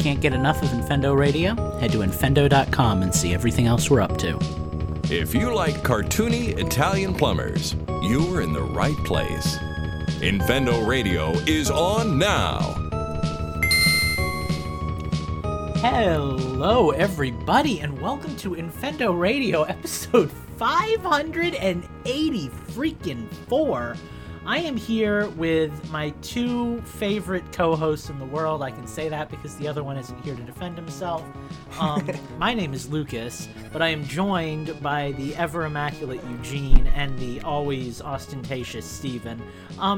can't get enough of Infendo Radio, head to infendo.com and see everything else we're up to. If you like cartoony Italian plumbers, you're in the right place. Infendo Radio is on now. Hello, everybody, and welcome to Infendo Radio, episode 580 freaking 4. I am here with my two favorite co-hosts in the world. I can say that because the other one isn't here to defend himself. My name is Lucas, but I am joined by the ever immaculate Eugene and the always ostentatious Steven.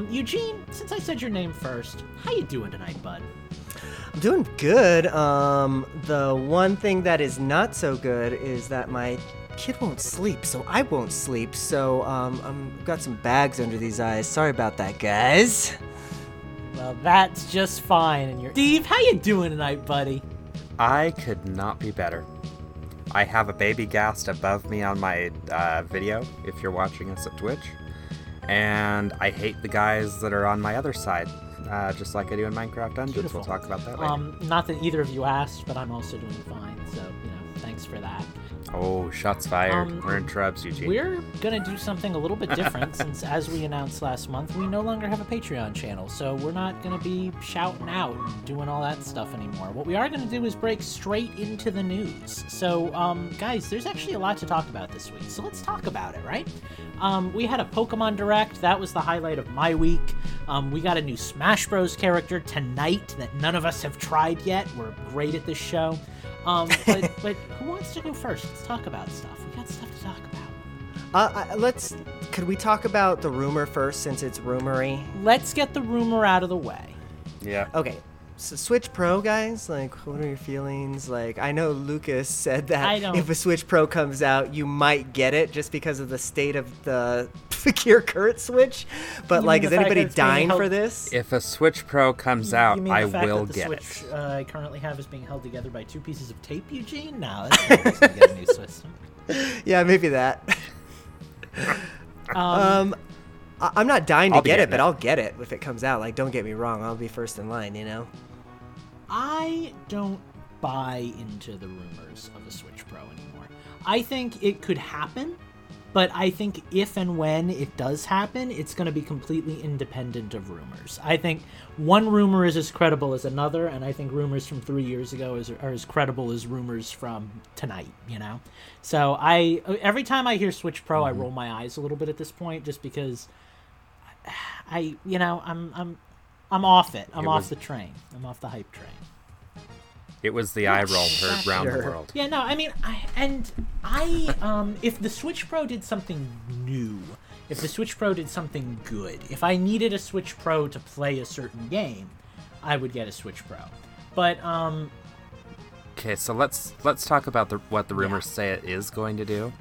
Eugene, since I said your name first, how you doing tonight, bud? I'm doing good. The one thing that is not so good is that my kid won't sleep, so I won't sleep. So I've got some bags under these eyes. Sorry about that, guys. Well, that's just fine. And Steve, how you doing tonight, buddy? I could not be better. I have a baby ghast above me on my video, if you're watching us at Twitch. And I hate the guys that are on my other side. Just like I do in Minecraft Dungeons. Beautiful. We'll talk about that later. Not that either of you asked, but I'm also doing fine. So, you know, thanks for that. Oh, shots fired. We're in trubs, Eugene. We're going to do something a little bit different since, as we announced last month, we no longer have a Patreon channel. So we're not going to be shouting out and doing all that stuff anymore. What we are going to do is break straight into the news. So, guys, there's actually a lot to talk about this week. So let's talk about it, right? We had a Pokemon Direct. That was the highlight of my week. We got a new Smash Bros. Character tonight that none of us have tried yet. We're great at this show. But who wants to go first? Let's talk about stuff. We got stuff to talk about. Could we talk about the rumor first, since it's rumory? Let's get the rumor out of the way. Yeah. Okay. So Switch Pro, guys, like, what are your feelings? Like, I know Lucas said that if a Switch Pro comes out, you might get it just because of the state of the your current Switch. But you like, is anybody dying for this? If a Switch Pro comes out, I will get it. The Switch I currently have is being held together by two pieces of tape, Eugene? No, that's not going to get a new system. Yeah, maybe that. I'm not dying to get it, but I'll get it if it comes out. Like, don't get me wrong. I'll be first in line, you know? I don't buy into the rumors of a Switch Pro anymore. I think it could happen, but I think if and when it does happen, it's going to be completely independent of rumors. I think one rumor is as credible as another, and I think rumors from 3 years ago are as credible as rumors from tonight, you know? So every time I hear Switch Pro, I roll my eyes a little bit at this point, just because I'm off it. I'm off the hype train. It was the eye roll heard round the world. Yeah, no, I mean, if the Switch Pro did something new, if the Switch Pro did something good, if I needed a Switch Pro to play a certain game, I would get a Switch Pro. But okay, so let's talk about what the rumors say it is going to do.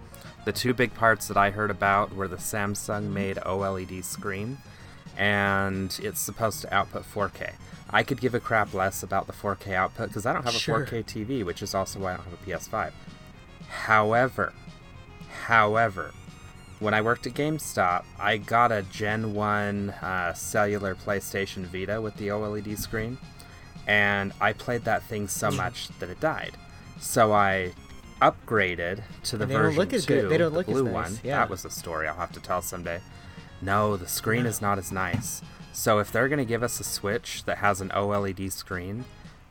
The two big parts that I heard about were the Samsung-made OLED screen, and it's supposed to output 4K. I could give a crap less about the 4K output because I don't have a 4K TV, which is also why I don't have a PS5. However, when I worked at GameStop, I got a Gen 1 cellular PlayStation Vita with the OLED screen, and I played that thing so much that it died. So I upgraded to the version 2, the blue one. Yeah. That was a story I'll have to tell someday. No, the screen is not as nice. So if they're going to give us a Switch that has an OLED screen,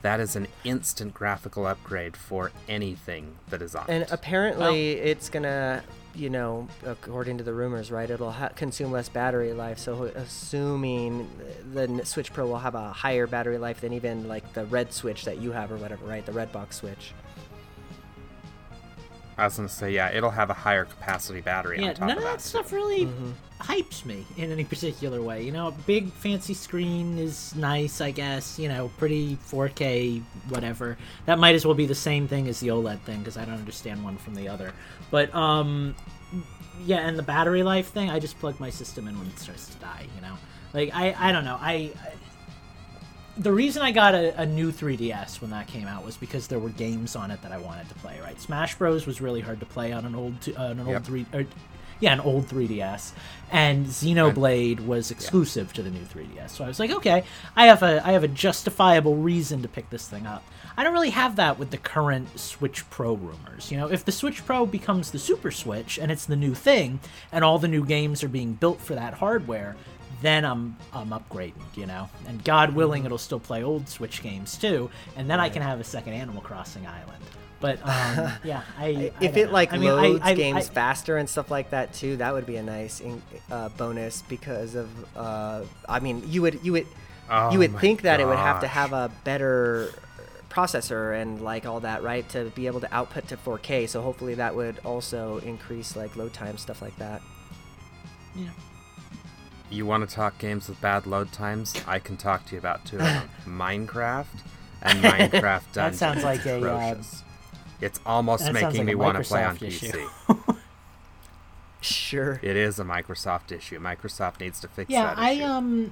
that is an instant graphical upgrade for anything that is on it. And apparently it's going to, you know, according to the rumors, right, it'll consume less battery life. So assuming the Switch Pro will have a higher battery life than even, like, the red Switch that you have or whatever, right, the red box Switch. I was going to say, yeah, it'll have a higher capacity battery on top of that. Yeah, none of that stuff really hypes me in any particular way. You know, a big fancy screen is nice, I guess. You know, pretty 4K, whatever. That might as well be the same thing as the OLED thing, because I don't understand one from the other. But, yeah, and the battery life thing, I just plug my system in when it starts to die, you know? Like, I don't know. The reason I got a new 3DS when that came out was because there were games on it that I wanted to play, right? Smash Bros. Was really hard to play on an old Yeah, an old 3DS. And Xenoblade was exclusive to the new 3DS. So I was like, okay, I have a justifiable reason to pick this thing up. I don't really have that with the current Switch Pro rumors. You know, if the Switch Pro becomes the Super Switch and it's the new thing and all the new games are being built for that hardware, then I'm upgrading, you know? And God willing, it'll still play old Switch games too, and then I can have a second Animal Crossing island. But, yeah, If it loads games faster and stuff like that too, that would be a nice bonus because of, I mean, you would think that it would have to have a better processor and like all that, right, to be able to output to 4K. So hopefully that would also increase like load time, stuff like that. Yeah. You want to talk games with bad load times? I can talk to you about two of them. Minecraft and Minecraft Dungeons. That sounds like atrocious. It's almost making me want to play on PC. Sure. It is a Microsoft issue. Microsoft needs to fix that issue.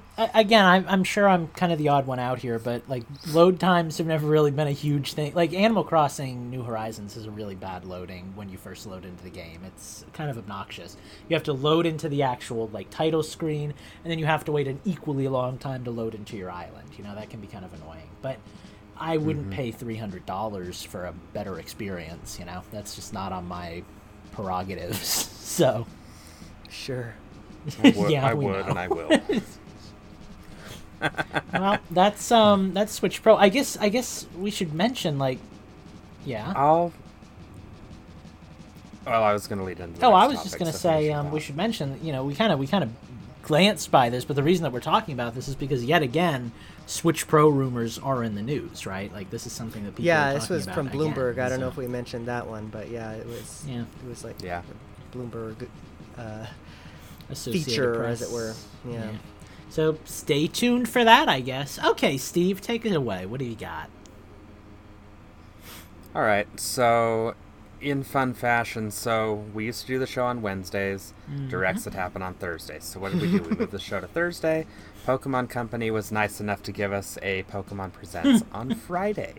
Yeah, I'm sure I'm kind of the odd one out here, but like load times have never really been a huge thing. Like Animal Crossing New Horizons is a really bad loading when you first load into the game. It's kind of obnoxious. You have to load into the actual like title screen, and then you have to wait an equally long time to load into your island. You know, that can be kind of annoying. But I wouldn't pay $300 for a better experience, you know? That's just not on my prerogatives, so sure. I would and I will Well, that's Switch Pro. I guess we should mention like I was gonna lead into we should mention, you know, we kind of glanced by this, but the reason that we're talking about this is because yet again Switch Pro rumors are in the news, right? Like this is something that people are talking about. From Bloomberg again, I don't know if we mentioned that one, but it was like Bloomberg feature press, as it were. Yeah. So stay tuned for that, I guess. Okay, Steve, take it away. What do you got? All right, so in fun fashion, so we used to do the show on Wednesdays, directs that happen on Thursdays. So what did we do? We moved the show to Thursday. Pokemon Company was nice enough to give us a Pokemon Presents on Friday,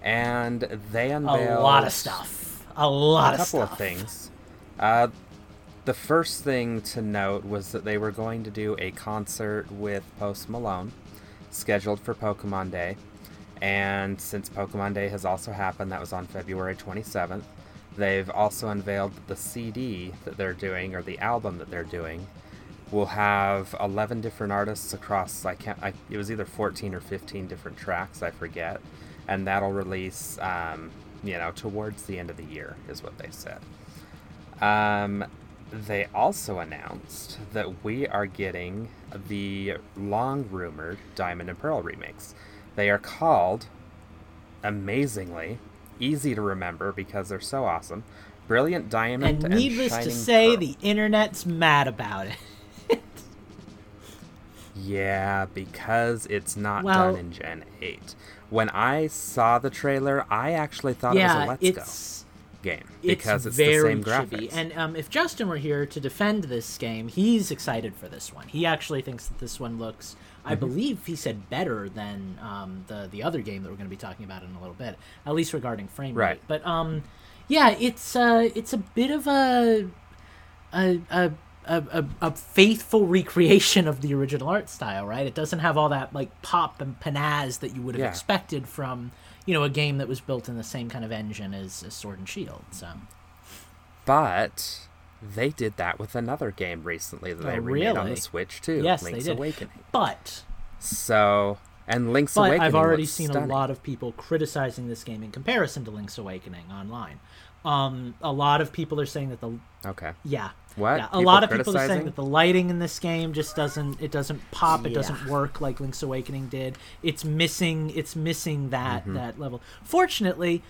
and they unveiled a couple of things. The first thing to note was that they were going to do a concert with Post Malone scheduled for Pokemon Day. And since Pokemon Day has also happened, that was on February 27th, they've also unveiled the CD that they're doing, or the album that they're doing, will have 11 different artists across, it was either 14 or 15 different tracks, I forget, and that'll release, towards the end of the year, is what they said. They also announced that we are getting the long-rumored Diamond and Pearl remakes. They are called, amazingly, easy to remember because they're so awesome, Brilliant Diamond and Shining Pearl. And needless to say, the internet's mad about it. Yeah, because it's not done in Gen 8. When I saw the trailer, I actually thought it was a Let's Go game because it's the same graphics. And if Justin were here to defend this game, he's excited for this one. He actually thinks that this one looks, I believe he said, better than the other game that we're going to be talking about in a little bit, at least regarding frame rate. Right. But it's a bit of a faithful recreation of the original art style, right? It doesn't have all that like pop and panazz that you would have expected from, you know, a game that was built in the same kind of engine as Sword and Shield. So, but they did that with another game recently that they remade on the Switch too. Yes, Link's Awakening. Link's Awakening. I've already seen a lot of people criticizing this game in comparison to Link's Awakening online. A lot of people are saying that the people are saying that the lighting in this game just doesn't pop, it doesn't work like Link's Awakening did. It's missing that that level. Fortunately,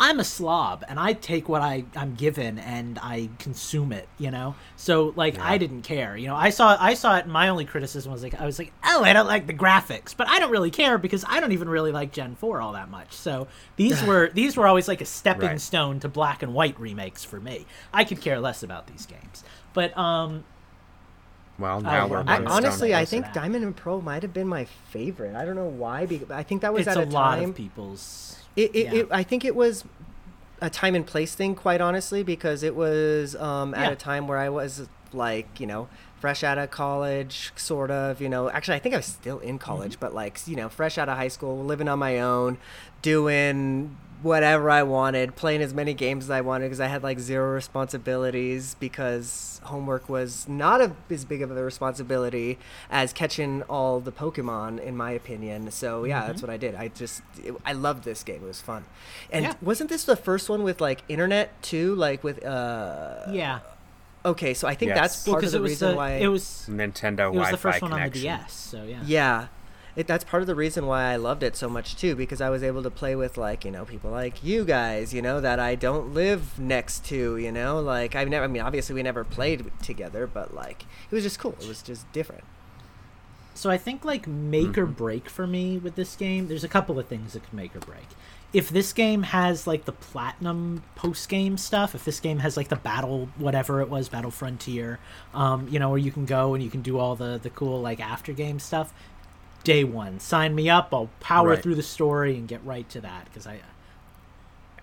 I'm a slob, and I take what I'm given, and I consume it, you know? So, I didn't care. You know, I saw it, and my only criticism was, oh, I don't like the graphics. But I don't really care, because I don't even really like Gen 4 all that much. So, these were always, a stepping stone to black and white remakes for me. I could care less about these games. But, I think Diamond and Pearl might have been my favorite. I don't know why, because I think that was at a time. It's a lot of people's... I think it was a time and place thing, quite honestly, because it was at a time where I was like, you know, fresh out of college, sort of, you know, actually I think I was still in college, but like, you know, fresh out of high school, living on my own, doing whatever I wanted, playing as many games as I wanted because I had like zero responsibilities, because homework was not as big of a responsibility as catching all the Pokemon, in my opinion. So yeah, that's what I did. I loved this game. It was fun. And wasn't this the first one with like internet too? Like with yeah. Okay, so I think that's part of the reason why it was Nintendo Wi-Fi. It was the first one connection on the DS. So yeah. That's part of the reason why I loved it so much too, because I was able to play with, like, you know, people like you guys, you know, that I don't live next to, you know, like obviously we never played together, but like it was just cool. It was just different. So I think like make or break for me with this game, there's a couple of things that could make or break. If this game has like the platinum post game stuff, if this game has like the battle, whatever it was, Battle Frontier, you know, where you can go and you can do all the cool like after game stuff, day one, sign me up. I'll power through the story and get right to that, because I.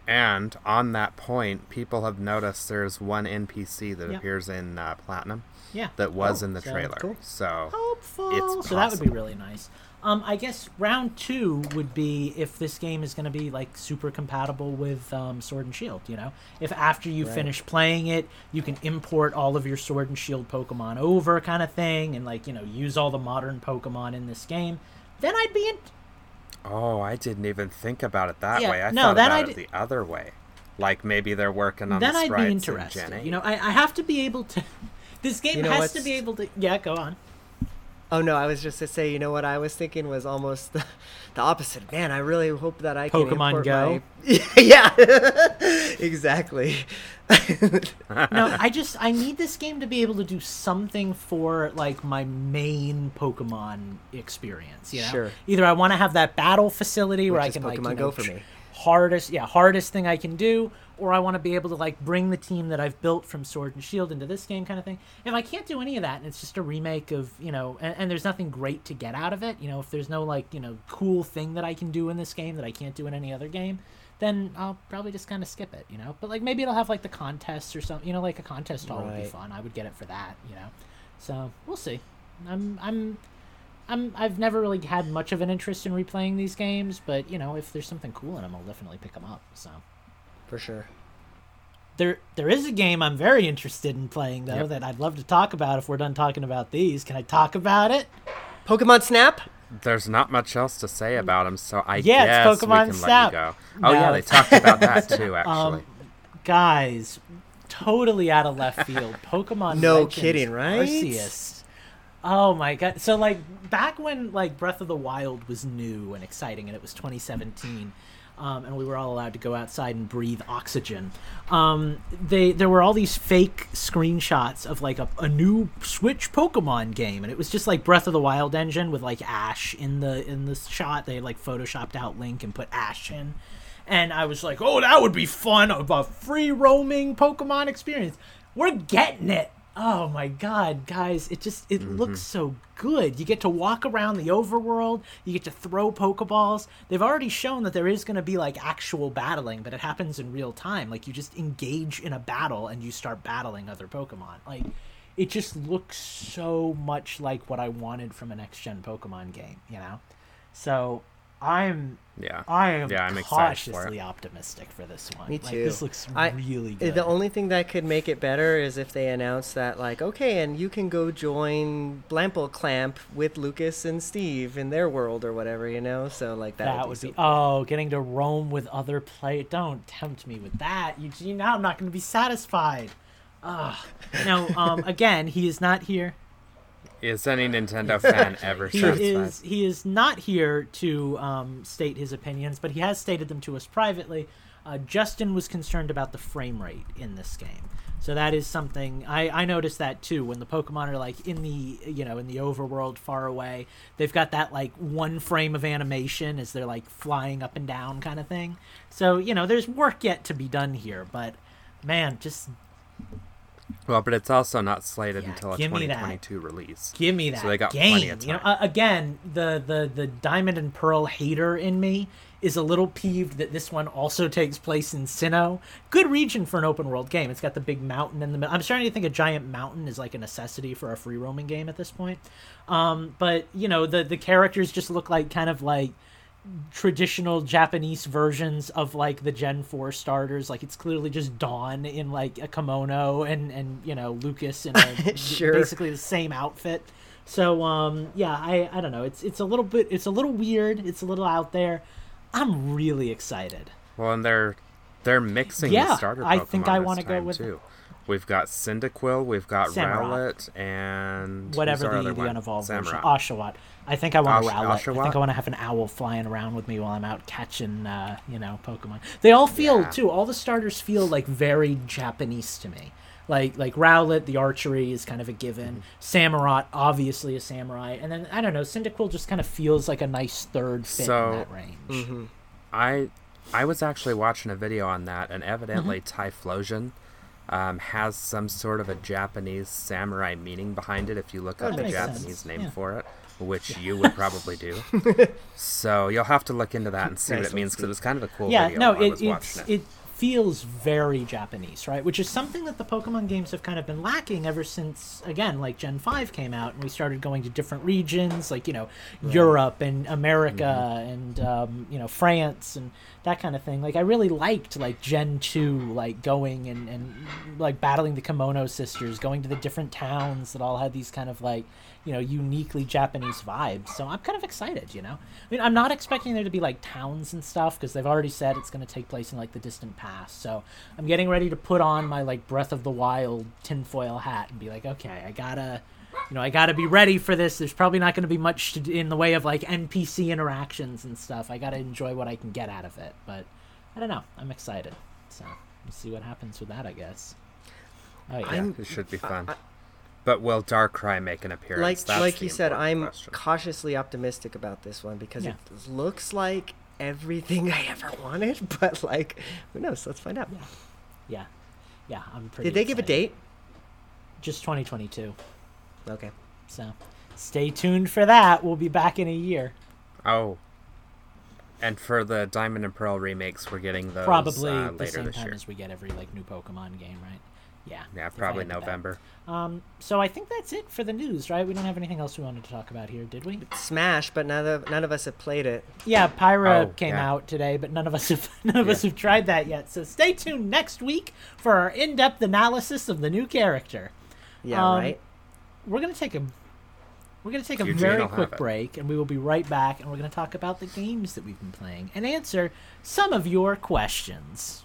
And on that point, people have noticed there's one NPC that appears in Platinum. Yeah. That was in the trailer. Cool. So hopeful. So that would be really nice. I guess round two would be if this game is going to be like super compatible with Sword and Shield. You know, if after you finish playing it, you can import all of your Sword and Shield Pokemon over, kind of thing, and like, you know, use all the modern Pokemon in this game. Then I'd be in. Oh, I didn't even think about it that way. I thought about it the other way. Like maybe they're working on the sprites. Then I'd be interested. You know, I have to be able to. This game has to be able to. Yeah, go on. Oh, no, I was just to say, you know what I was thinking was almost the opposite. Man, I really hope that I can import Pokemon Go. Yeah, exactly. No, I need this game to be able to do something for, like, my main Pokemon experience, you know? Sure. Either I want to have that battle facility where I can, like, Pokemon Go for me. Hardest thing I can do, or I want to be able to like bring the team that I've built from Sword and Shield into this game, kind of thing. If I can't do any of that, and it's just a remake of, you know, and there's nothing great to get out of it, you know, if there's no like, you know, cool thing that I can do in this game that I can't do in any other game, then I'll probably just kind of skip it, you know. But like maybe it'll have like the contests or something, you know, like a contest hall would be fun. I would get it for that, you know. So we'll see. I've never really had much of an interest in replaying these games, but you know, if there's something cool in them, I'll definitely pick them up. So, for sure. There is a game I'm very interested in playing though that I'd love to talk about if we're done talking about these. Can I talk about it? Pokemon Snap. There's not much else to say about them, so I guess it's Pokemon Snap. Let you go. Oh no. Yeah, they talked about that too, actually. Guys, totally out of left field. Pokemon. No Legends, kidding, right? Arceus. Oh my god. So like back when like Breath of the Wild was new and exciting and it was 2017 and we were all allowed to go outside and breathe oxygen, there were all these fake screenshots of like a new Switch Pokemon game, and it was just like Breath of the Wild engine with like Ash in the shot. They like photoshopped out Link and put Ash in. And I was like, oh, that would be fun, a free roaming Pokemon experience. We're getting it. Oh my god, guys, it looks so good. You get to walk around the overworld, you get to throw Pokeballs. They've already shown that there is going to be like actual battling, but it happens in real time. Like you just engage in a battle and you start battling other Pokemon. Like it just looks so much like what I wanted from a next-gen Pokemon game, you know? So I'm cautiously optimistic for this one. Me too. Like, this looks really good. The only thing that could make it better is if they announce that, like, okay, and you can go join Blample Clamp with Lucas and Steve in their world or whatever, you know? So, like, that would be cool. Oh, getting to roam with other players. Don't tempt me with that. You know, I'm not going to be satisfied. Now, again, he is not here. Is any Nintendo fan ever satisfied? He is not here to state his opinions, but he has stated them to us privately. Justin was concerned about the frame rate in this game. So that is something I noticed that too. When the Pokemon are like in the overworld far away, they've got that like one frame of animation as they're like flying up and down kind of thing. So, you know, there's work yet to be done here, but man, just Well, but it's also not slated until a 2022 release. Give me that. So they got plenty of time. You know, again, the Diamond and Pearl hater in me is a little peeved that this one also takes place in Sinnoh. Good region for an open world game. It's got the big mountain in the middle. I'm starting to think a giant mountain is like a necessity for a free roaming game at this point. But you know, the characters just look like kind of like traditional Japanese versions of like the Gen 4 starters. Like it's clearly just Dawn in like a kimono and you know, Lucas in a sure. basically the same outfit. So yeah, I don't know. It's a little weird. It's a little out there. I'm really excited. Well, and they're mixing the starter Pokemon. I think I want to go with too. We've got Cyndaquil, we've got Rowlet, and whatever the unevolved version. Oshawott. I think I want a Rowlet. I think I want to have an owl flying around with me while I'm out catching, Pokemon. They all feel too. All the starters feel like very Japanese to me. Like Rowlet, the archery is kind of a given. Samurott, obviously a samurai, and then I don't know. Cyndaquil just kind of feels like a nice third fit in that range. Mm-hmm. I was actually watching a video on that, and evidently Typhlosion. Has some sort of a Japanese samurai meaning behind it if you look up the Japanese name for it, which you would probably do. So you'll have to look into that and see what it means, because it was kind of a cool video. It feels very Japanese, right? Which is something that the Pokemon games have kind of been lacking ever since, again, like Gen 5 came out and we started going to different regions, like, you know, Europe and America and, France and that kind of thing. Like, I really liked, like, Gen 2, like, going and like, battling the Kimono sisters, going to the different towns that all had these kind of, like, you know, uniquely Japanese vibes. So I'm kind of excited, you know? I mean, I'm not expecting there to be, like, towns and stuff, because they've already said it's going to take place in, like, the distant past. So I'm getting ready to put on my, like, Breath of the Wild tinfoil hat and be like, okay, I gotta be ready for this. There's probably not going to be much to do in the way of like NPC interactions and stuff. I gotta enjoy what I can get out of it, but I don't know. I'm excited, so we'll see what happens with that, I guess. Oh yeah, it should be fun. But will Darkrai make an appearance? Like you said, I'm cautiously optimistic about this one because it looks like everything I ever wanted. But like, who knows? Let's find out. Yeah. I'm pretty. Did they give a date? Just 2022. Okay, so stay tuned for that. We'll be back in a year. Oh, and for the Diamond and Pearl remakes, we're getting those probably the later same time year. As we get every like new Pokemon game, right? Yeah, probably November. So I think that's it for the news, right? We don't have anything else we wanted to talk about here, did we? Smash, but none of us have played it. Yeah, Pyra came out today, but none of us have tried that yet. So stay tuned next week for our in-depth analysis of the new character. Yeah, right. We're going to take a very quick break, and we will be right back, and we're going to talk about the games that we've been playing and answer some of your questions.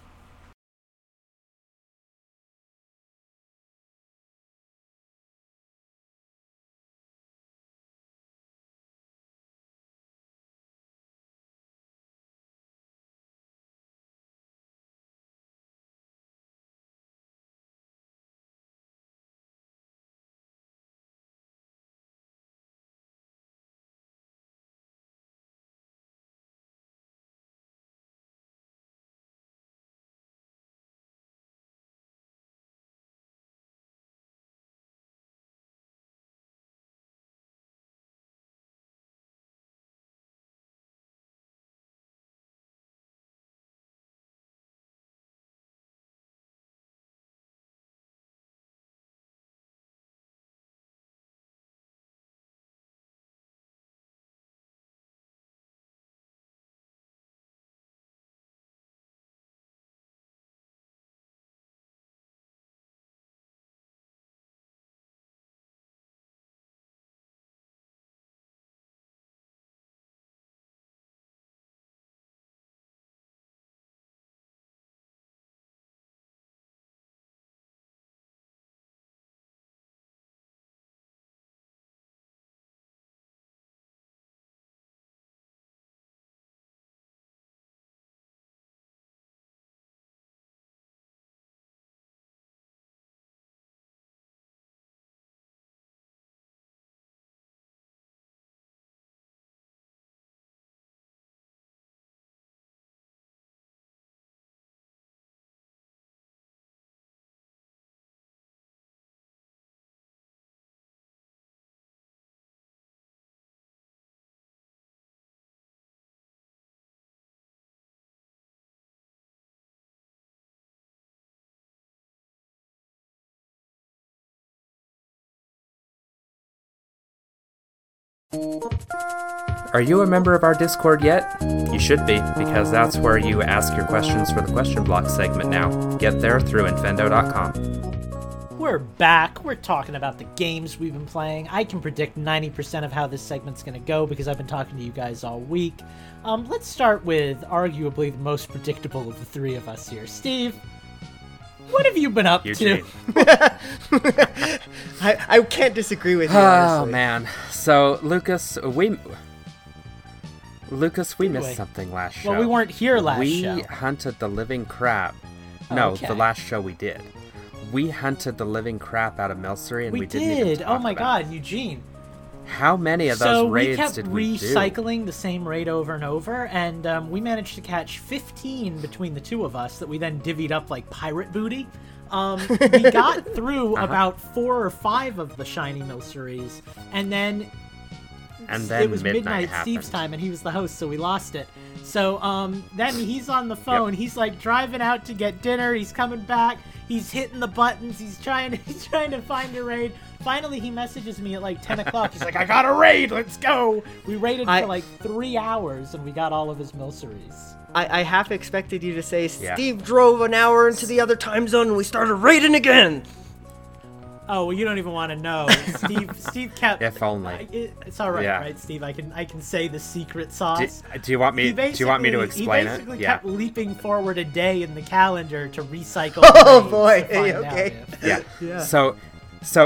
Are you a member of our Discord yet? You should be, because that's where you ask your questions for the question block segment now. Get there through infendo.com. We're back. We're talking about the games we've been playing. I can predict 90% of how this segment's going to go because I've been talking to you guys all week. Let's start with arguably the most predictable of the three of us here. Steve, what have you been up to? I can't disagree with you, honestly. Oh, man. So, Lucas, we missed something last show. Well, we weren't here last show. We hunted the living crap. No, okay. The last show we did. We hunted the living crap out of Melsery, and we didn't even talk about it. Oh, my God, Eugene. How many of those raids did we do? So we kept recycling the same raid over and over, and we managed to catch 15 between the two of us that we then divvied up like pirate booty. We got through about 4 or 5 of the shiny Milceries, and then it was midnight Steve's time, and he was the host, so we lost it. So then he's on the phone. Yep. He's like driving out to get dinner. He's coming back. He's hitting the buttons. He's trying to find a raid. Finally, he messages me at like 10 o'clock. He's like, I got a raid. Let's go. We raided for like 3 hours, and we got all of his Milceries. I half expected you to say, Steve drove an hour into the other time zone, and we started raiding again. Oh, well, you don't even want to know. Steve kept... If only. It's all right, right, Steve? I can say the secret sauce. Do you want me to explain it? He basically kept leaping forward a day in the calendar to recycle. Oh, boy. Hey, okay. Yeah. So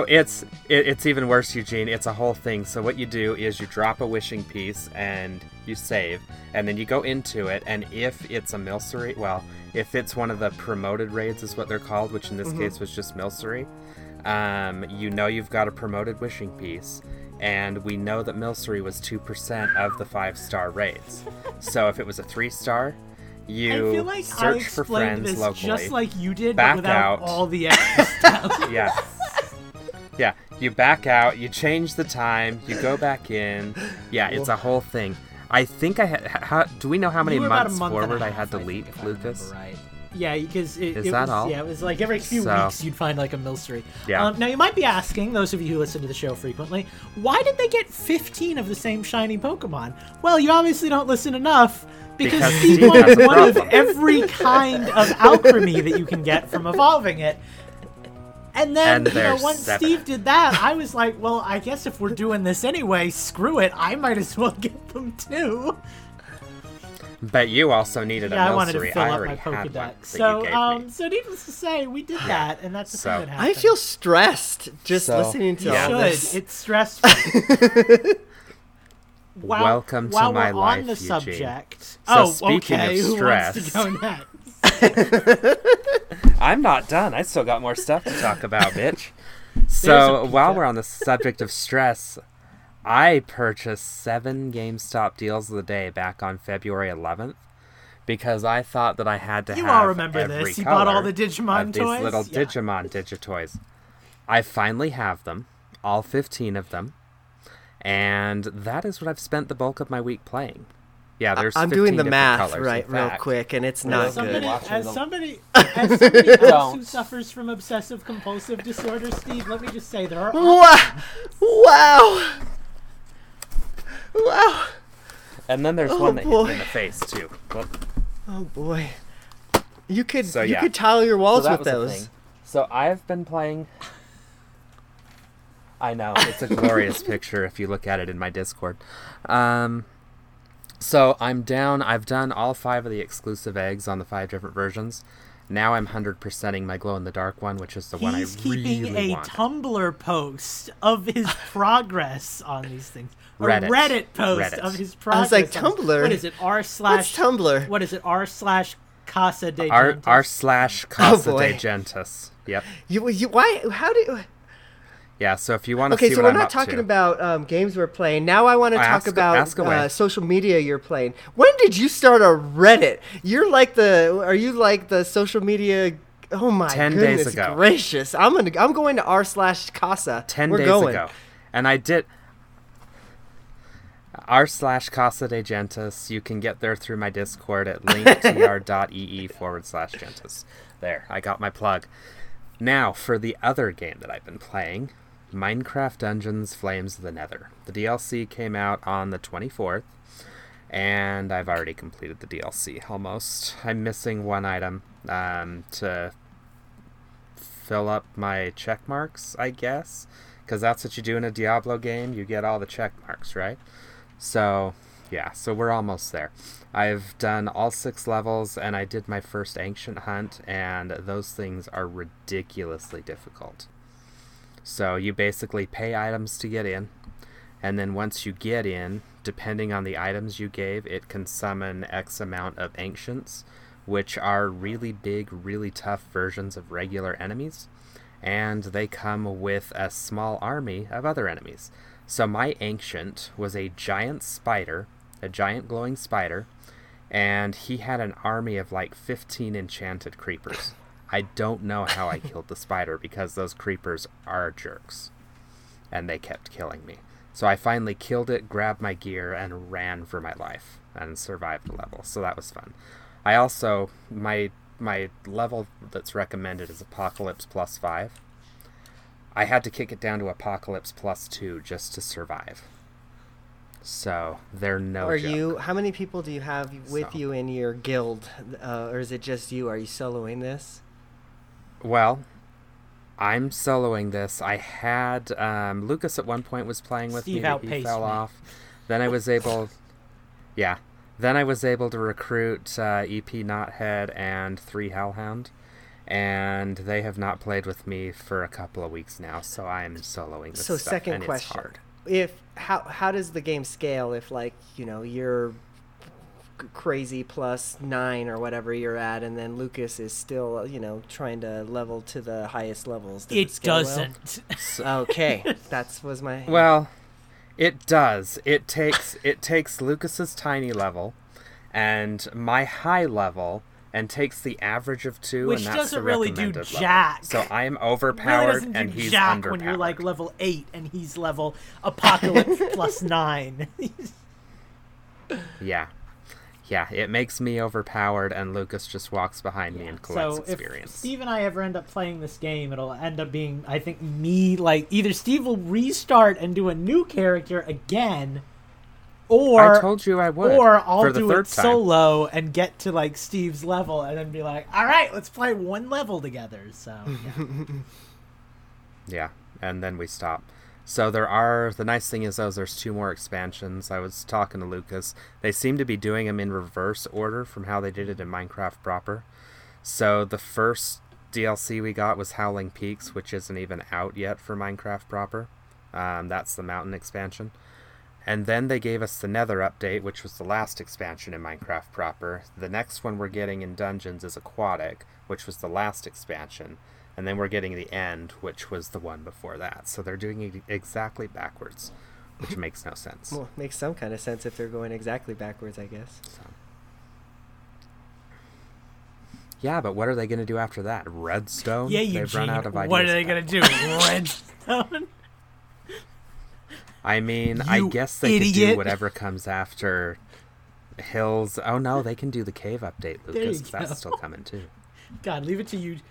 it's even worse, Eugene. It's a whole thing. So what you do is you drop a wishing piece and you save, and then you go into it, and if it's a Milcery... Well, if it's one of the promoted raids is what they're called, which in this case was just Milcery... you've got a promoted wishing piece, and we know that Milcery was 2% of the 5-star raids. So if it was a 3-star, you search for friends locally. Just like you did, but without all the extra stuff. Yeah, you back out, you change the time, you go back in. Yeah, it's a whole thing. I think I had. Do we know how many months forward I had to leap, Lucas? Right. Yeah, because it was like every few weeks you'd find like a Milcery. Yeah. Now you might be asking, those of you who listen to the show frequently, why did they get 15 of the same shiny Pokemon? Well, you obviously don't listen enough because Steve won one of every kind of alchemy that you can get from evolving it. And then, once Steve did that, I was like, well, I guess if we're doing this anyway, screw it. I might as well get them too. But you also needed a Milcery. I wanted to fill up my Pokedex. So needless to say, we did that, and that's the thing that happened. I feel stressed just listening to all this. It's stressful. Welcome to my life, Eugene. While we're on the subject, speaking of stress, who wants to go next? I'm not done. I still got more stuff to talk about, bitch. So while we're on the subject of stress, I purchased 7 GameStop deals of the day back on February 11th because I thought that I had to have every color. You all remember this. You bought all the Digimon toys. These little Digimon Digitoys. I finally have them, all 15 of them, and that is what I've spent the bulk of my week playing. Yeah, there's 15 different colors. I'm doing the math real quick, and it's not good. As somebody else who suffers from obsessive compulsive disorder, Steve, let me just say there are... Wow! And then there's one that hit me in the face too. Well, oh boy! You could tile your walls with those. So I've been playing. I know it's a glorious picture if you look at it in my Discord. So I'm down. I've done all 5 of the exclusive eggs on the 5 different versions. Now I'm 100%ing my glow-in-the-dark one, which is the one I really want. He's keeping a Tumblr post of his progress on these things. Reddit. A Reddit post of his progress. I was like, Tumblr? What is it? r/Casa de Gentis? r/Casa de Gentis. Yep. Yeah, so if you want to see what I'm up to. Okay, so we're not talking about games we're playing. Now I want to talk about social media you're playing. When did you start a Reddit? Are you like the social media? Oh my 10 goodness days ago. Gracious! I'm going to r/Casa. 10 we're days going. Ago, and I did r/Casa de Gentis. You can get there through my Discord at linktr.ee/Gentis. There, I got my plug. Now for the other game that I've been playing. Minecraft Dungeons, Flames of the Nether. The DLC came out on the 24th, and I've already completed the DLC, almost. I'm missing one item to fill up my check marks, I guess, because that's what you do in a Diablo game. You get all the check marks, right? So, yeah, so we're almost there. I've done all 6 levels, and I did my first Ancient Hunt, and those things are ridiculously difficult. So you basically pay items to get in, and then once you get in, depending on the items you gave, it can summon X amount of Ancients, which are really big, really tough versions of regular enemies, and they come with a small army of other enemies. So my Ancient was a giant spider, a giant glowing spider, and he had an army of like 15 enchanted creepers. I don't know how I killed the spider, because those creepers are jerks, and they kept killing me. So I finally killed it, grabbed my gear, and ran for my life, and survived the level, so that was fun. I also, my level that's recommended is Apocalypse Plus 5. I had to kick it down to Apocalypse Plus 2 just to survive. So they're no joke. How many people do you have with you in your guild, or is it just you? Are you soloing this? Well, I'm soloing this. I had Lucas at one point was playing with Steve me. He fell off. Then I was able to recruit EP Knothead and 3 Hellhound, and they have not played with me for a couple of weeks now. So I am soloing this. So stuff, second and question. It's hard. How does the game scale if, like, you know, you're crazy plus 9 or whatever you're at, and then Lucas is still, you know, trying to level to the highest levels? Does it scale? It doesn't. Well? Okay, that was my. Well, it does. It takes Lucas's tiny level, and my high level, and takes the average of 2, which and that's the recommended level. Which doesn't really do jack. So I'm overpowered, really, and he's underpowered. When you're like level 8 and he's level Apocalypse plus 9. Yeah. Yeah, it makes me overpowered, and Lucas just walks behind me and collects experience. If Steve and I ever end up playing this game, it'll end up being, I think, me, like, either Steve will restart and do a new character again, or I told you I would. Or I'll do it solo and get to like Steve's level and then be like, all right, let's play one level together. So yeah. Yeah, and then we stop. So the nice thing is there's 2 more expansions. I was talking to Lucas. They seem to be doing them in reverse order from how they did it in Minecraft proper. So the first DLC we got was Howling Peaks, which isn't even out yet for Minecraft proper. That's the mountain expansion. And then they gave us the Nether update, which was the last expansion in Minecraft proper. The next one we're getting in Dungeons is Aquatic, which was the last expansion. And then we're getting the End, which was the one before that. So they're doing it exactly backwards, which makes no sense. Well, it makes some kind of sense if they're going exactly backwards, I guess. So. Yeah, but what are they going to do after that? Redstone? Yeah, Eugene, they've run out of ideas. What are they going to do? Redstone? I mean, I guess they can do whatever comes after Hills. Oh no, they can do the cave update, Lucas. That's still coming too. God, leave it to Eugene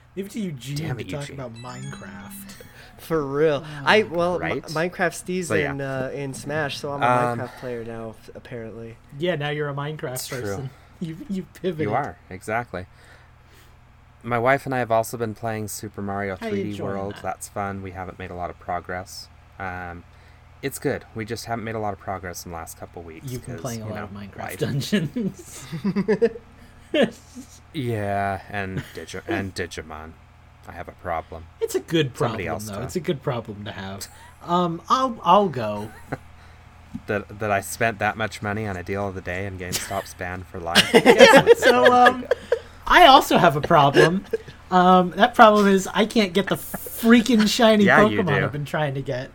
talk about Minecraft. For real. Minecraft Steve's in Smash, so I'm a Minecraft player now, apparently. Yeah, now you're a Minecraft person. True. You pivoted. You are, exactly. My wife and I have also been playing Super Mario 3D World. That's fun. We haven't made a lot of progress. It's good. We just haven't made a lot of progress in the last couple weeks. You've been playing a lot of Minecraft Dungeons. Yeah, and Digimon. I have a problem. It's a good problem, though. It's a good problem to have. I'll go. that I spent that much money on a deal of the day and GameStop's banned for life. I also have a problem. That problem is I can't get the freaking shiny Pokemon I've been trying to get.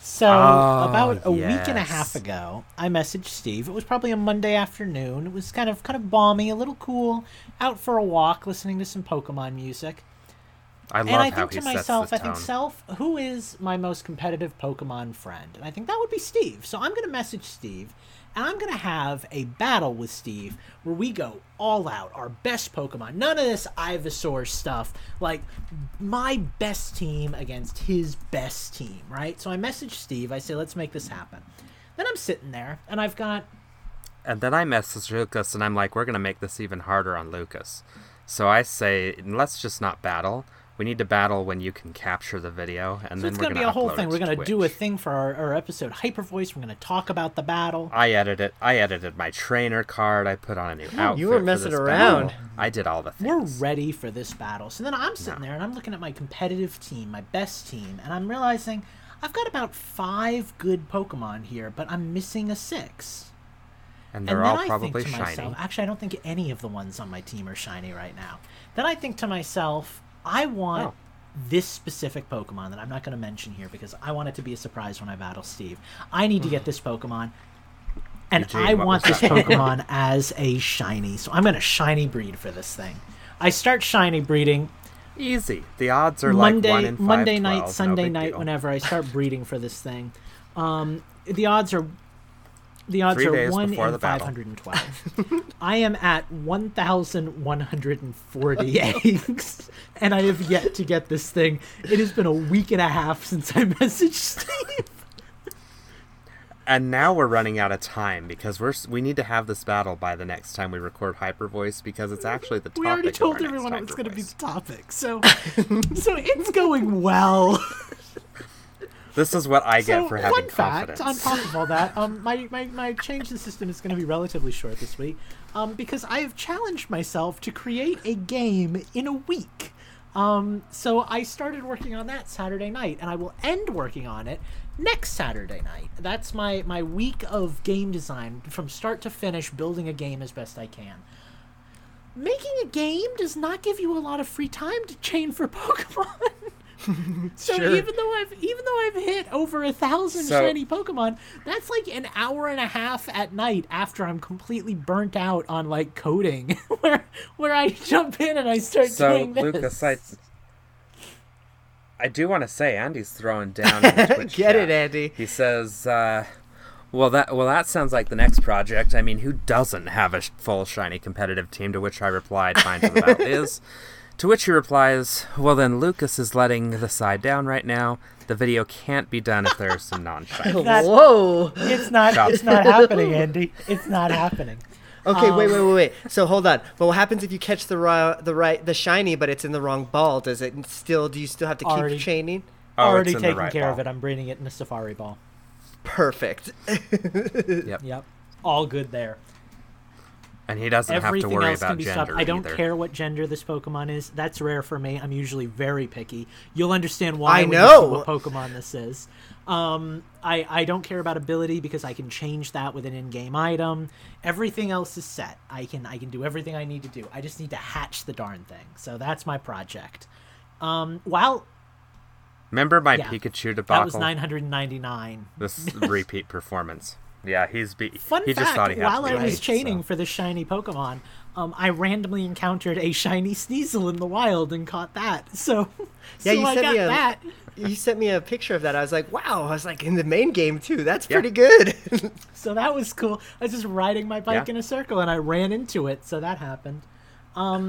So about a week and a half ago, I messaged Steve. It was probably a Monday afternoon. It was kind of balmy, a little cool, out for a walk, listening to some Pokemon music. Who is my most competitive Pokemon friend? And I think that would be Steve. So I'm going to message Steve, and I'm going to have a battle with Steve where we go all out, our best Pokemon. None of this Ivysaur stuff, like my best team against his best team, right? So I message Steve, I say, let's make this happen. Then I'm sitting there, and I've got... And then I message Lucas, and I'm like, we're going to make this even harder on Lucas. So I say, let's just not battle. We need to battle when you can capture the video, and so then we're going to upload it to Twitch. It's going to be a whole thing. We're going to do a thing for our episode, Hypervoice. We're going to talk about the battle. I edited my trainer card. I put on a new outfit. You were messing around. Battle. I did all the things. We're ready for this battle. So then I'm sitting there, and I'm looking at my competitive team, my best team, and I'm realizing I've got about 5 good Pokemon here, but I'm missing a 6. And they're all probably shiny. Actually, I don't think any of the ones on my team are shiny right now. Then I think to myself... I want this specific Pokemon that I'm not going to mention here because I want it to be a surprise when I battle Steve. I need to get this Pokemon, and I want this Pokemon as a shiny. So I'm going to shiny breed for this thing. I start shiny breeding. Easy. The odds are Monday, like 1 in 5, Monday night, 12, Sunday no night, deal. Whenever I start breeding for this thing. The odds are 1 in 512. I am at 1,140 eggs, and I have yet to get this thing. It has been a week and a half since I messaged Steve. And now we're running out of time because we need to have this battle by the next time we record Hypervoice because it's actually the topic. We already told everyone it was going to be the topic, so it's going well. This is what I get for having confidence. Fun fact, on top of all that, my change in system is going to be relatively short this week because I have challenged myself to create a game in a week. So I started working on that Saturday night, and I will end working on it next Saturday night. That's my week of game design from start to finish, building a game as best I can. Making a game does not give you a lot of free time to chain for Pokemon. So sure. even though I've hit over 1,000 shiny Pokemon, that's like an hour and a half at night after I'm completely burnt out on like coding, where I jump in and I start doing this. So Lucas, I do want to say Andy's throwing down on Twitch. Get it, Andy? He says, "Well, that sounds like the next project. I mean, who doesn't have a full shiny competitive team?" To which I replied, "Fine for the battle is." To which he replies, well then Lucas is letting the side down right now. The video can't be done if there are some non-shiny. Whoa! It's not happening, Andy. It's not happening. Okay, wait. So hold on. But what happens if you catch the shiny but it's in the wrong ball? Do you still have to keep chaining? Already taking care of it. I'm breeding it in a safari ball. Perfect. Yep. All good there. And he doesn't have to worry about gender either. I don't care what gender this Pokemon is. That's rare for me. I'm usually very picky. You'll understand why when you see what Pokemon this is. I don't care about ability because I can change that with an in-game item. Everything else is set. I can do everything I need to do. I just need to hatch the darn thing. So that's my project. Remember my Pikachu debacle? That was 999. This repeat performance. Yeah, Fun fact, while I was chaining for this shiny Pokemon, I randomly encountered a shiny Sneasel in the wild and caught that. You sent me a picture of that. I was like, wow. I was like, in the main game, too. That's pretty good. So that was cool. I was just riding my bike in a circle, and I ran into it. So that happened. I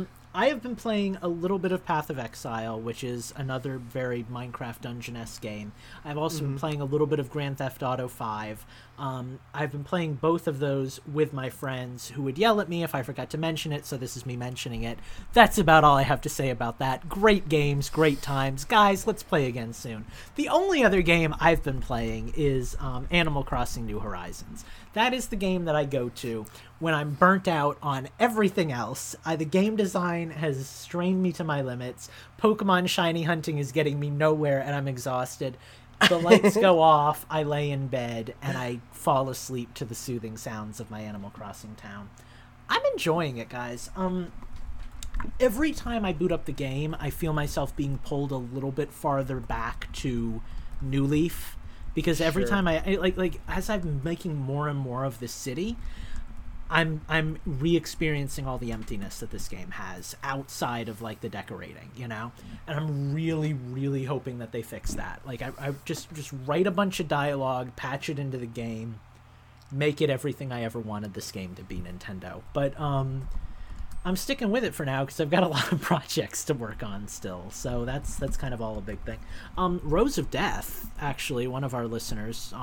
have been playing a little bit of Path of Exile, which is another very Minecraft Dungeon-esque game. I've also been playing a little bit of Grand Theft Auto 5. I've been playing both of those with my friends who would yell at me if I forgot to mention it, so this is me mentioning it. That's about all I have to say about that. Great games, great times. Guys, let's play again soon. The only other game I've been playing is Animal Crossing New Horizons. That is the game that I go to when I'm burnt out on everything else. The game design has strained me to my limits. Pokemon shiny hunting is getting me nowhere, and I'm exhausted. The lights go off, I lay in bed, and I fall asleep to the soothing sounds of my Animal Crossing town. I'm enjoying it, guys. Every time I boot up the game, I feel myself being pulled a little bit farther back to New Leaf. Because every time I as I'm making more and more of this city, I'm re-experiencing all the emptiness that this game has outside of like the decorating, you know. And I'm really, really hoping that they fix that. Like I just write a bunch of dialogue, patch it into the game, make it everything I ever wanted this game to be, Nintendo. But I'm sticking with it for now because I've got a lot of projects to work on still. So that's kind of all a big thing. Rose of Death, actually, one of our listeners,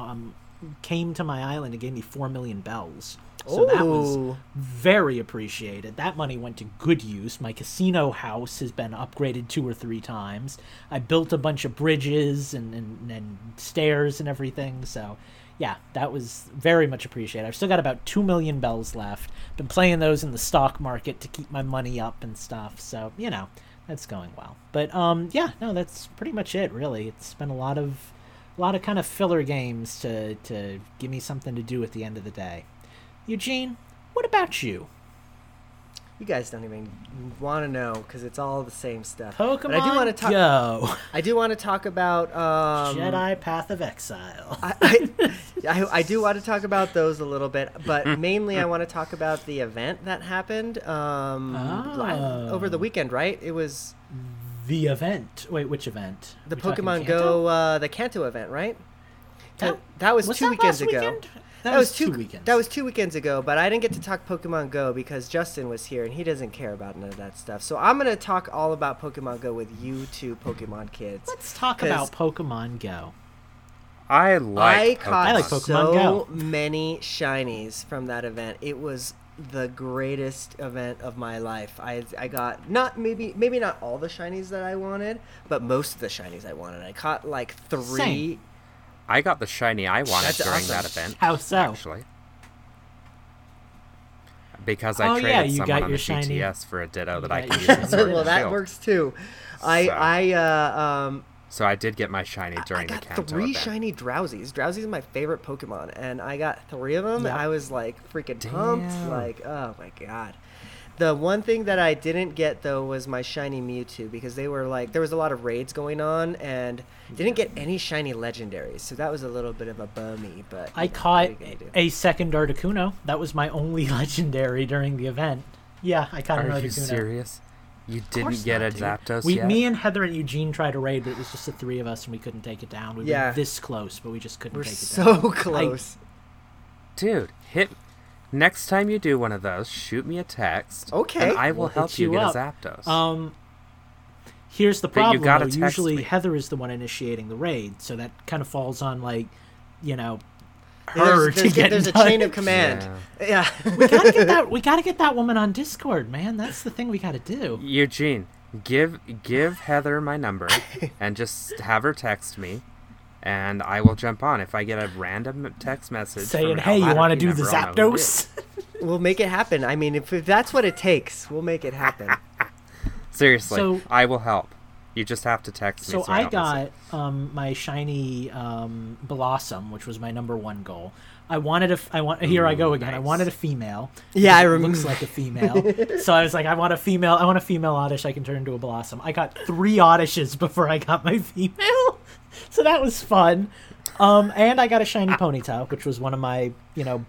came to my island and gave me 4 million bells. So Ooh. That was very appreciated. That money went to good use. My casino house has been upgraded 2 or 3 times. I built a bunch of bridges and stairs and everything. So, yeah, that was very much appreciated. I've still got about 2 million bells left. Been playing those in the stock market to keep my money up and stuff. So, you know, that's going well. But, yeah, no, that's pretty much it, really. It's been a lot of kind of filler games to give me something to do at the end of the day. Eugene, what about you? You guys don't even want to know because it's all the same stuff. Pokemon Go. I do want to talk about Jedi Path of Exile. I do want to talk about those a little bit, but mainly I want to talk about the event that happened over the weekend. Right? It was the event. Wait, which event? The Pokemon Go, the Kanto event, right? That was two weekends ago. That was 2 weekends ago, but I didn't get to talk Pokemon Go because Justin was here and he doesn't care about none of that stuff. So I'm going to talk all about Pokemon Go with you two Pokemon kids. Let's talk about Pokemon Go. I caught so many shinies from that event. It was the greatest event of my life. I got maybe not all the shinies that I wanted, but most of the shinies I wanted. I caught like 3. Same. I got the shiny I wanted that event. How so? Actually, because I traded someone on the GTS for a Ditto that I can use in Sword and Shield. Well, that works too. So I did get my shiny during the Kanto event. I got 3 shiny Drowsies. Drowsies is my favorite Pokemon, and I got 3 of them. Yep. And I was like freaking pumped. Like, oh my god. The one thing that I didn't get, though, was my shiny Mewtwo, because they were like, there was a lot of raids going on, and didn't get any shiny legendaries, so that was a little bit of a bummy, but... I caught a second Articuno. That was my only legendary during the event. Yeah, I caught an Articuno. Are you serious? You didn't get a Zapdos yet? Me and Heather and Eugene tried a raid, but it was just the 3 of us, and we couldn't take it down. We were this close, but we just couldn't take it down. We're so close. Dude, hit... Next time you do one of those, shoot me a text. Okay. And I will help you get a Zapdos. Here's the problem, though. Usually Heather is the one initiating the raid, so that kind of falls on, like, you know, her to get There's a chain of command. Yeah. We gotta get that woman on Discord, man. That's the thing we gotta do. Eugene, give Heather my number and just have her text me. And I will jump on if I get a random text message saying, "Hey, you want to do the Zapdos?" We'll make it happen. I mean, if that's what it takes, we'll make it happen. Seriously, I will help. You just have to text me. So I got my shiny Blossom, which was my number 1 goal. I wanted a female. Yeah, I remember. Looks like a female. So I was like, I want a female Oddish I can turn into a Blossom. I got 3 Oddishes before I got my female. So that was fun. And I got a shiny Ponyta, which was one of my,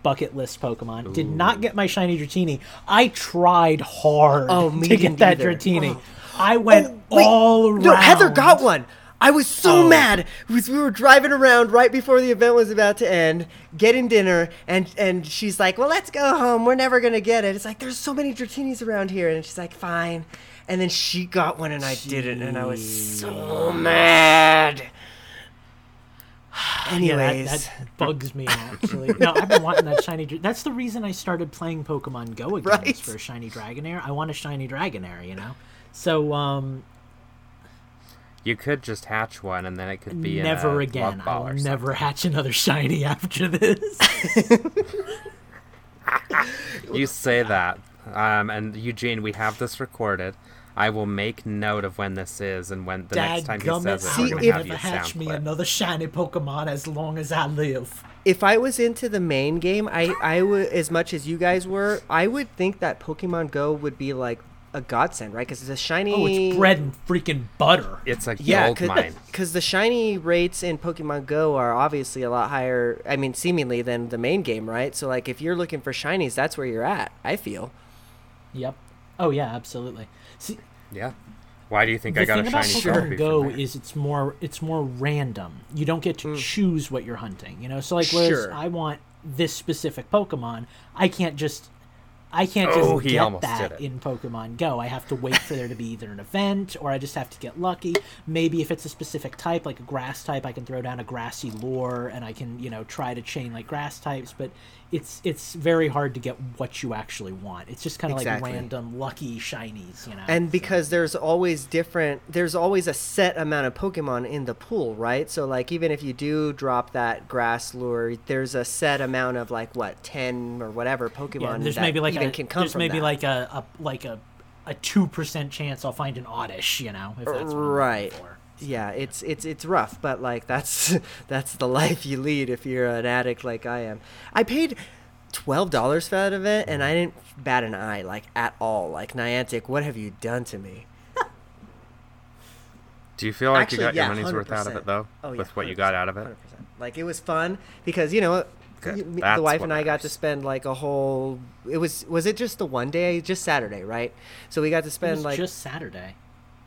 bucket list Pokemon. Ooh. Did not get my shiny Dratini. I tried hard to get that Dratini. Oh. I went all around. No, Heather got one. I was so mad because we were driving around right before the event was about to end, getting dinner, and she's like, well, let's go home. We're never going to get it. It's like, there's so many Dratinis around here. And she's like, fine. And then she got one, and I didn't, and I was so mad. Anyways. Yeah, that bugs me, actually. No, I've been wanting that shiny... That's the reason I started playing Pokemon Go again, right? For a shiny Dragonair. I want a shiny Dragonair, So, You could just hatch one, and then it could be never again. I'll never hatch another shiny after this. You say that, and Eugene, we have this recorded. I will make note of when this is, and when the next time he says it, we're gonna have you hatch me another shiny Pokemon as long as I live. If I was into the main game, I would, as much as you guys were, I would think that Pokemon Go would be like a godsend, right? Because it's a shiny... Oh, it's bread and freaking butter. It's like gold mine. Because the shiny rates in Pokemon Go are obviously a lot higher, seemingly, than the main game, right? So, like, if you're looking for shinies, that's where you're at, I feel. Yep. Oh, yeah, absolutely. See, yeah. Why do you think I got a shiny? The thing about Pokemon Go is it's more random. You don't get to choose what you're hunting, So, like, whereas I want this specific Pokemon. I can't just get that in Pokemon Go. I have to wait for there to be either an event, or I just have to get lucky. Maybe if it's a specific type, like a grass type, I can throw down a grassy lure and I can, you know, try to chain like grass types, but it's very hard to get what you actually want. It's just kind of like random lucky shinies, you know. And because there's always a set amount of Pokemon in the pool, right? So like even if you do drop that grass lure, there's a set amount of like 10 or whatever Pokemon. Yeah, there's maybe like a 2% chance I'll find an Oddish, you know, if that's what right. I'm for. So, yeah, it's rough, but like that's the life you lead if you're an addict like I am. I paid $12 for that event, and I didn't bat an eye like at all. Like, Niantic, what have you done to me? Do you feel like your money's 100%. Worth out of it though? Oh, yeah, with what you got out of it? 100%. Like, it was fun because, you know. The wife and I got to spend like a whole. Was it just the one day? Just Saturday, right? So we got to spend just Saturday.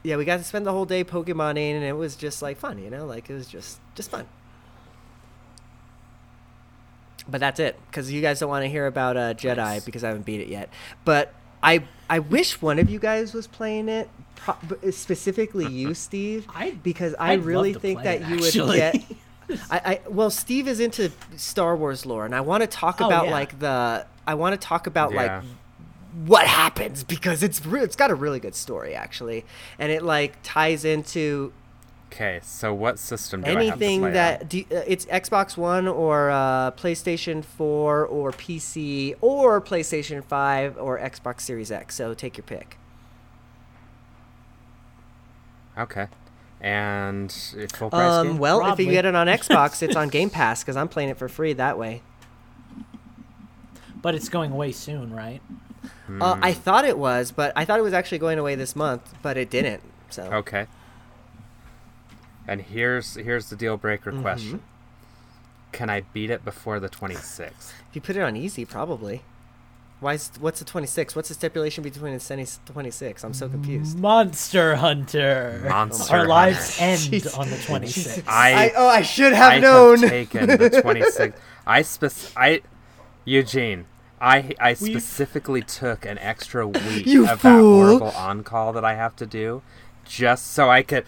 Yeah, we got to spend the whole day Pokemoning, and it was just like fun, you know. Like, it was just fun. But that's it, because you guys don't want to hear about Jedi because I haven't beat it yet. But I wish one of you guys was playing it, specifically you, Steve, because I'd really think that you would get. Well, Steve is into Star Wars lore, and I want to talk about like what happens, because it's got a really good story actually, and it like ties into. Okay, so what system do anything I have to play that on? It's Xbox One or PlayStation 4 or PC or PlayStation 5 or Xbox Series X. So take your pick. Okay. And it's full price game? Well, probably. If you get it on Xbox, it's on Game Pass, because I'm playing it for free that way. But it's going away soon, right? I thought it was, but I thought it was actually going away this month, but it didn't. So okay. And here's the deal breaker question: can I beat it before the 26th? If you put it on easy, probably. What's the 26th? What's the stipulation between the 26th? I'm so confused. Monster Hunter. Our lives end on the 26th. I should have known. I have taken the 26th. Eugene, I specifically took an extra week of that horrible on-call that I have to do. Just so I could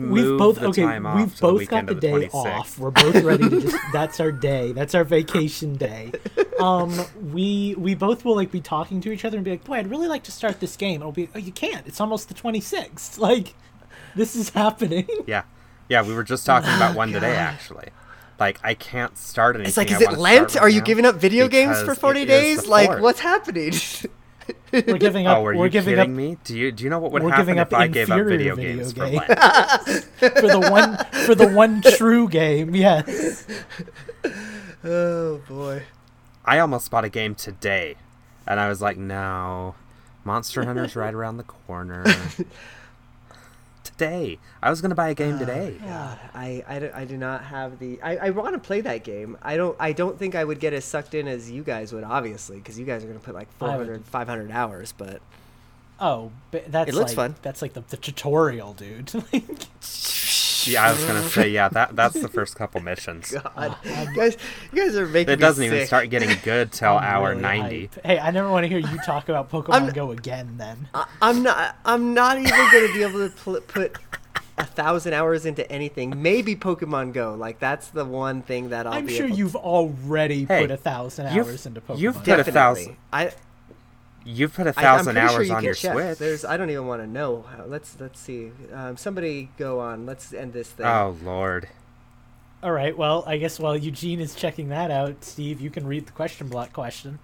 move time off. We've both got the day off. We're both ready to just. That's our day. That's our vacation day. We both will like be talking to each other and be like, "Boy, I'd really like to start this game." And I'll be, "Oh, you can't. It's almost the 26th. Like, this is happening." Yeah. We were just talking about one today, actually. Like, I can't start anything. It's like, is it Lent? Are you giving up video games for 40 days? Like, what's happening? We're giving up. Oh, are you kidding me? Do you know what would happen if I gave up video games for Lent? for the one true game, yes. Oh boy! I almost bought a game today, and I was like, "No, Monster Hunter's right around the corner." Today, I was going to buy a game today. God, I do not have the. I want to play that game. I don't think I would get as sucked in as you guys would, obviously, because you guys are going to put like 500 hours. But that's it looks like, fun. That's like the tutorial, dude. Yeah, I was going to say, yeah, that's the first couple missions. God, you guys are making me sick. It doesn't even start getting good till hour 90. Hype. Hey, I never want to hear you talk about Pokemon Go again, then. I'm not even going to be able to put 1,000 hours into anything. Maybe Pokemon Go. Like, that's the one thing that I'm sure you've already put 1,000 hours into Pokemon. You've put 1,000. You've put 1,000 hours on your Switch. I don't even want to know. Let's see. Somebody go on. Let's end this thing. Oh, Lord. All right. Well, I guess while Eugene is checking that out, Steve, you can read the question block question.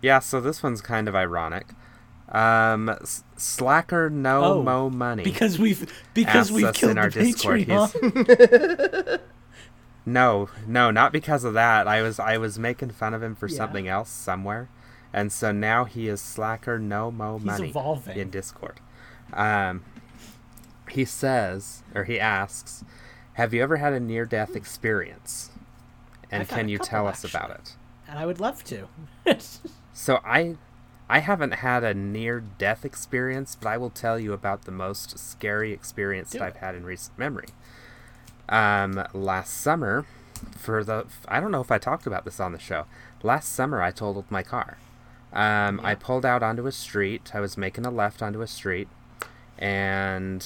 Yeah, so this one's kind of ironic. Slacker no mo money. Because we've killed the Patreon. No, not because of that. I was making fun of him for something else somewhere, and so now he is slacker no mo money. He's evolving in Discord. He says, or he asks, "Have you ever had a near-death experience? And can you tell us about it?" And I would love to. So I haven't had a near-death experience, but I will tell you about the most scary experience that I've had in recent memory. Last summer, for the, I don't know if I talked about this on the show. Last summer, I totaled my car. I pulled out onto a street. I was making a left onto a street, and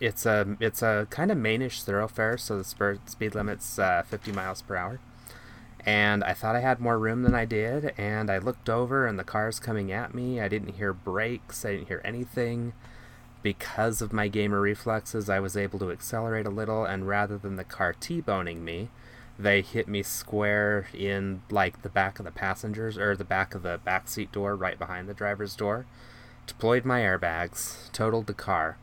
it's a kind of mainish thoroughfare, so the speed limit's 50 miles per hour. And I thought I had more room than I did, and I looked over, and the car's coming at me. I didn't hear brakes. I didn't hear anything. Because of my gamer reflexes, I was able to accelerate a little, and rather than the car T-boning me, they hit me square in, like, the back of the passengers, or the back of the backseat door, right behind the driver's door. Deployed my airbags, totaled the car.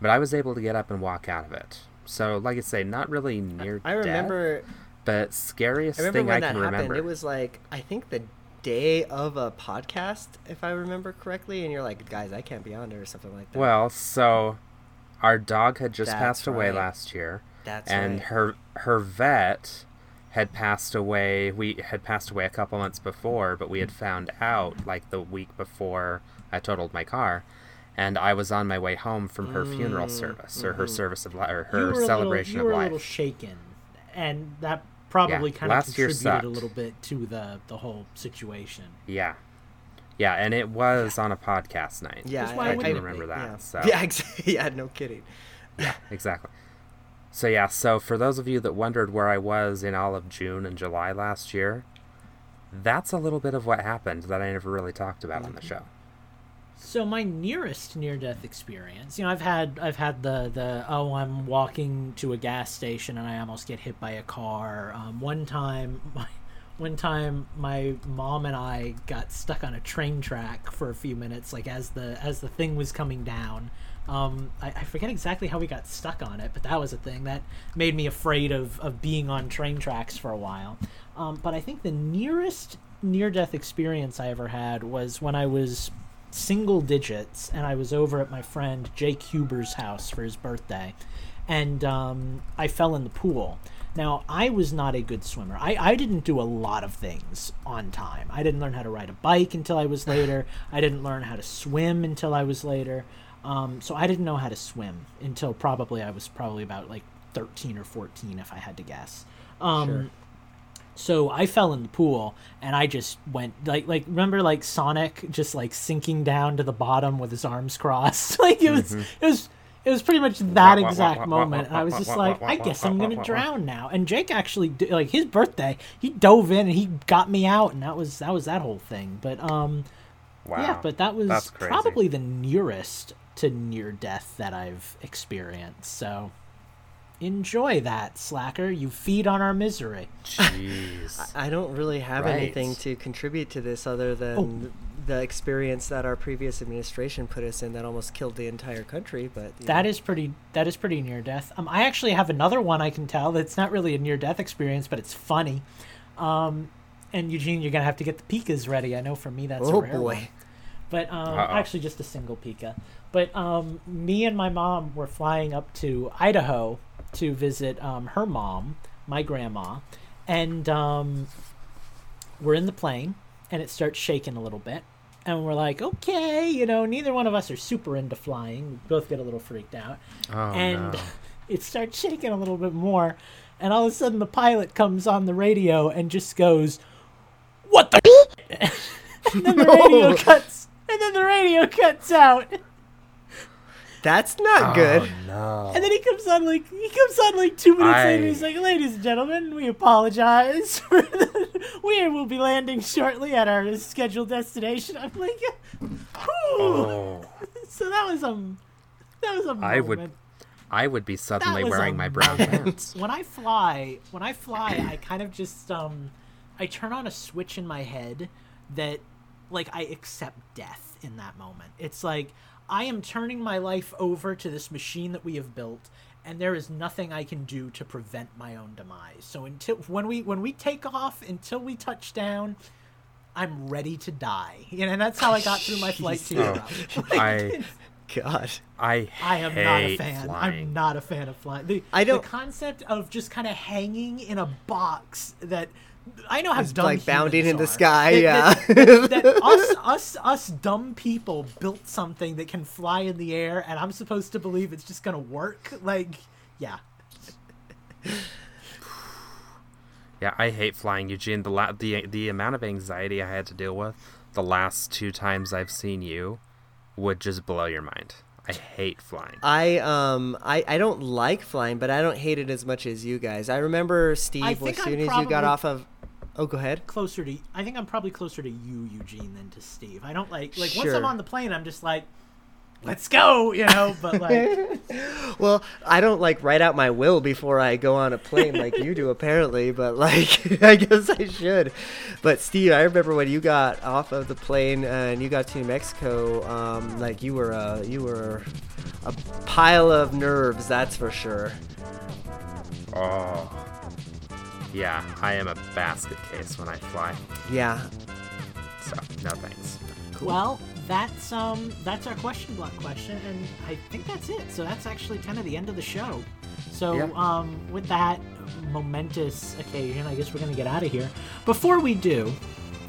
But I was able to get up and walk out of it. So, like I say, not really near death. But scariest thing I can remember. It was like, I think the day of a podcast, if I remember correctly, and you're like, guys, I can't be on it, or something like that. Well, so our dog had just passed away last year. And her vet had passed away. We had passed away a couple months before, but we had found out like the week before I totaled my car. And I was on my way home from her funeral service, or her service of life, or her celebration of life. You were a little shaken. And that probably kind of contributed a little bit to the whole situation. Yeah, and it was on a podcast night. Yeah, I can remember that. Yeah. So. Yeah, no kidding. Yeah, exactly. So yeah, so for those of you that wondered where I was in all of June and July last year, that's a little bit of what happened that I never really talked about on the show. So my nearest near-death experience, you know, I've had the I'm walking to a gas station and I almost get hit by a car. One time, my mom and I got stuck on a train track for a few minutes, like as the thing was coming down. I forget exactly how we got stuck on it, but that was a thing that made me afraid of being on train tracks for a while. But I think the nearest near-death experience I ever had was when I was single digits and I was over at my friend Jake Huber's house for his birthday, and I fell in the pool. Now, I was not a good swimmer. I didn't do a lot of things on time. I didn't learn how to ride a bike until I was later. I didn't learn how to swim until I was later. So I didn't know how to swim until I was probably about like 13 or 14 if I had to guess. Sure. So I fell in the pool and I just went like remember like Sonic just like sinking down to the bottom with his arms crossed? Like it was pretty much that exact moment. And I was just like, I guess I'm going to drown now. And Jake actually like his birthday, he dove in and he got me out, and that was that whole thing. But wow. Yeah, but that was probably the nearest to near death that I've experienced. So enjoy that, slacker. You feed on our misery. Jeez. I don't really have anything to contribute to this other than the experience that our previous administration put us in that almost killed the entire country. But that is pretty near death. I actually have another one I can tell that's not really a near death experience, but it's funny. And Eugene, you're gonna have to get the pikas ready. I know for me that's a rare one. But actually just a single pika. But me and my mom were flying up to Idaho to visit her mom, my grandma, and we're in the plane and it starts shaking a little bit, and we're like, okay, you know, neither one of us are super into flying. We both get a little freaked out. It starts shaking a little bit more, and all of a sudden the pilot comes on the radio and just goes, "What the shit?" And then the radio cuts out. That's not good. No. And then he comes on like 2 minutes later, and he's like, "Ladies and gentlemen, we apologize. We will be landing shortly at our scheduled destination." I'm like, "Oh." So that was a moment. I would be suddenly wearing my brown pants. When I fly, I kind of just I turn on a switch in my head that like I accept death in that moment. It's like I am turning my life over to this machine that we have built, and there is nothing I can do to prevent my own demise. So until when we take off, until we touch down, I'm ready to die. You know, and that's how I got through my flight to Europe. I am not a fan. Flying. I'm not a fan of flying. The concept of just kind of hanging in a box that. I know how it's dumb like bounding in the sky. That us dumb people built something that can fly in the air, and I'm supposed to believe it's just gonna work. Like, yeah. Yeah, I hate flying, Eugene. The amount of anxiety I had to deal with the last two times I've seen you would just blow your mind. I hate flying. I don't like flying, but I don't hate it as much as you guys. I remember, Steve, as soon as you got off of... Oh, go ahead. I think I'm probably closer to you, Eugene, than to Steve. I don't like sure. Once I'm on the plane, I'm just like, let's go, you know, but like. Well, I don't like write out my will before I go on a plane like you do apparently, but like, I guess I should. But Steve, I remember when you got off of the plane and you got to New Mexico, like you were a pile of nerves, that's for sure. Oh. Yeah, I am a basket case when I fly. Yeah. So, no thanks. Cool. Well, that's our question block question, and I think that's it. So that's actually kind of the end of the show. So yeah. With that momentous occasion, I guess we're going to get out of here. Before we do...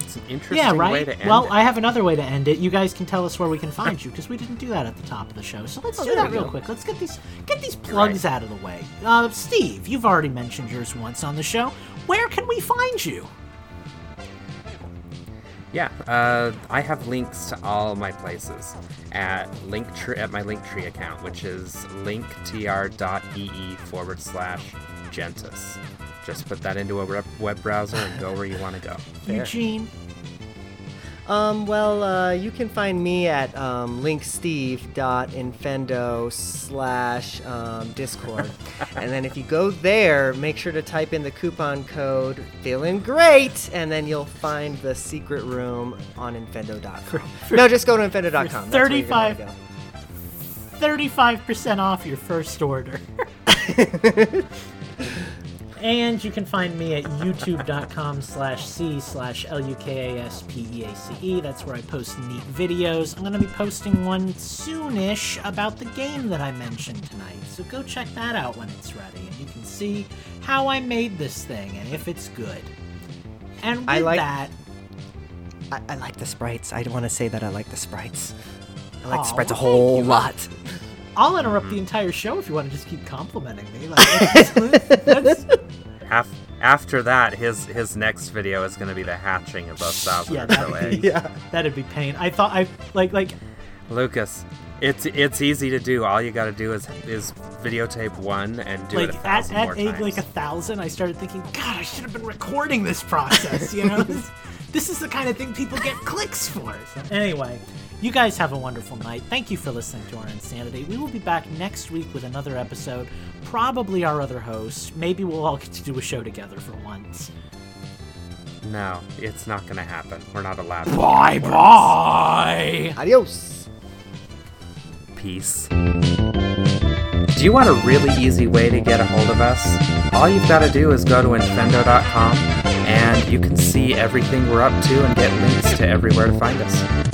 It's an interesting way to end it. Well, I have another way to end it. You guys can tell us where we can find you, because we didn't do that at the top of the show. So let's do that real quick. Let's get these plugs out of the way. Steve, you've already mentioned yours once on the show. Where can we find you? Yeah, I have links to all my places at my Linktree account, which is linktr.ee/Gentis. Just put that into a web browser and go where you want to go. Eugene? You can find me at linksteve.infendo/discord. And then if you go there, make sure to type in the coupon code Feeling Great, and then you'll find the secret room on infendo.com. No, just go to infendo.com. 35% off your first order. And you can find me at youtube.com/c/lukaspeace. That's where I post neat videos. I'm going to be posting one soonish about the game that I mentioned tonight. So go check that out when it's ready. And you can see how I made this thing and if it's good. And with that... I like the sprites. I want to say that I like the sprites. I like the sprites a whole lot. I'll interrupt the entire show if you want to just keep complimenting me. After that, his next video is going to be the hatching of those thousands. That'd be pain. I thought Lucas, it's easy to do. All you got to do is videotape one and do it 1,000 more times. At 1,000, I started thinking, God, I should have been recording this process. You know, this is the kind of thing people get clicks for. So anyway. You guys have a wonderful night. Thank you for listening to our insanity. We will be back next week with another episode, probably our other host. Maybe we'll all get to do a show together for once. No, it's not going to happen. We're not allowed to. Bye. Adios. Peace. Do you want a really easy way to get a hold of us? All you've got to do is go to infendo.com, and you can see everything we're up to and get links to everywhere to find us.